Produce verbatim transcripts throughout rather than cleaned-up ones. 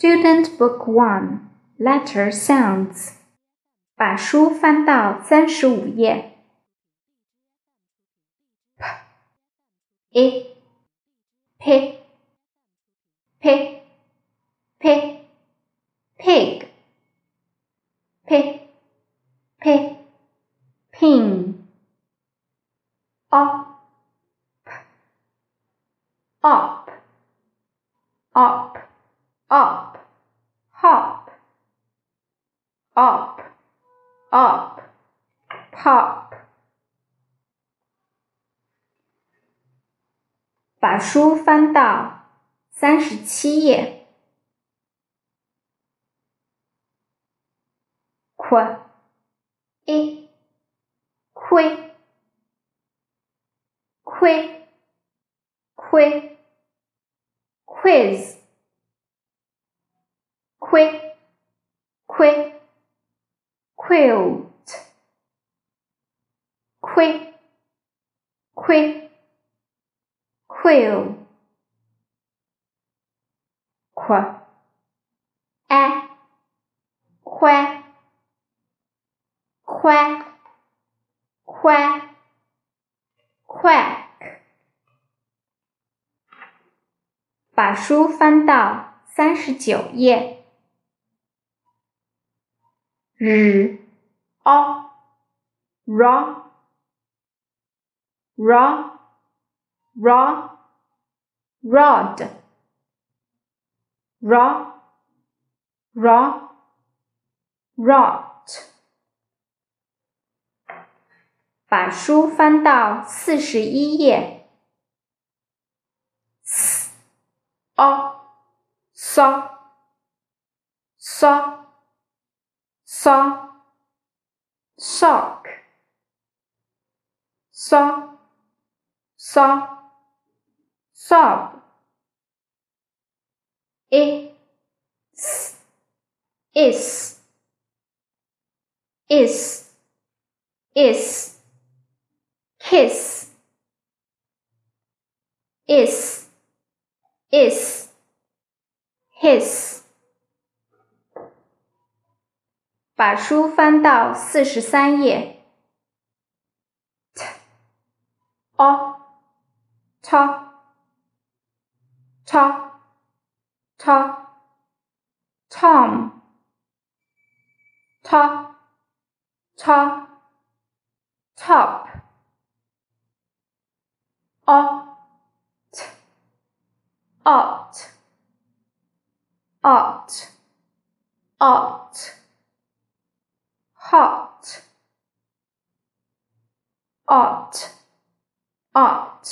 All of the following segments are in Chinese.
Student Book One, Letter Sounds. 把书翻到三十五页。p, e, p, p, p, pig, p, p, pin, op, op, op, op.Hop, up, up, pop. 把书翻到三十七页。Qu, i, qu, qu, qu, quiz.Quick, quick, quilt. Quick, quick, quill. Qu, a, quack, quack, quack, quack. 把书翻到三十九页。日 o raw raw raw rod raw raw rot 把书翻到四十一页 s o saw saw saw, sock, saw, saw, sob, i, s, is, is, is, kiss, is, is, his.把书翻到四十三页。t, o, to, to, to, tom, to, to, top, o, t, ot, ot, ot.Hot, ot, ot,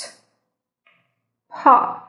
pot.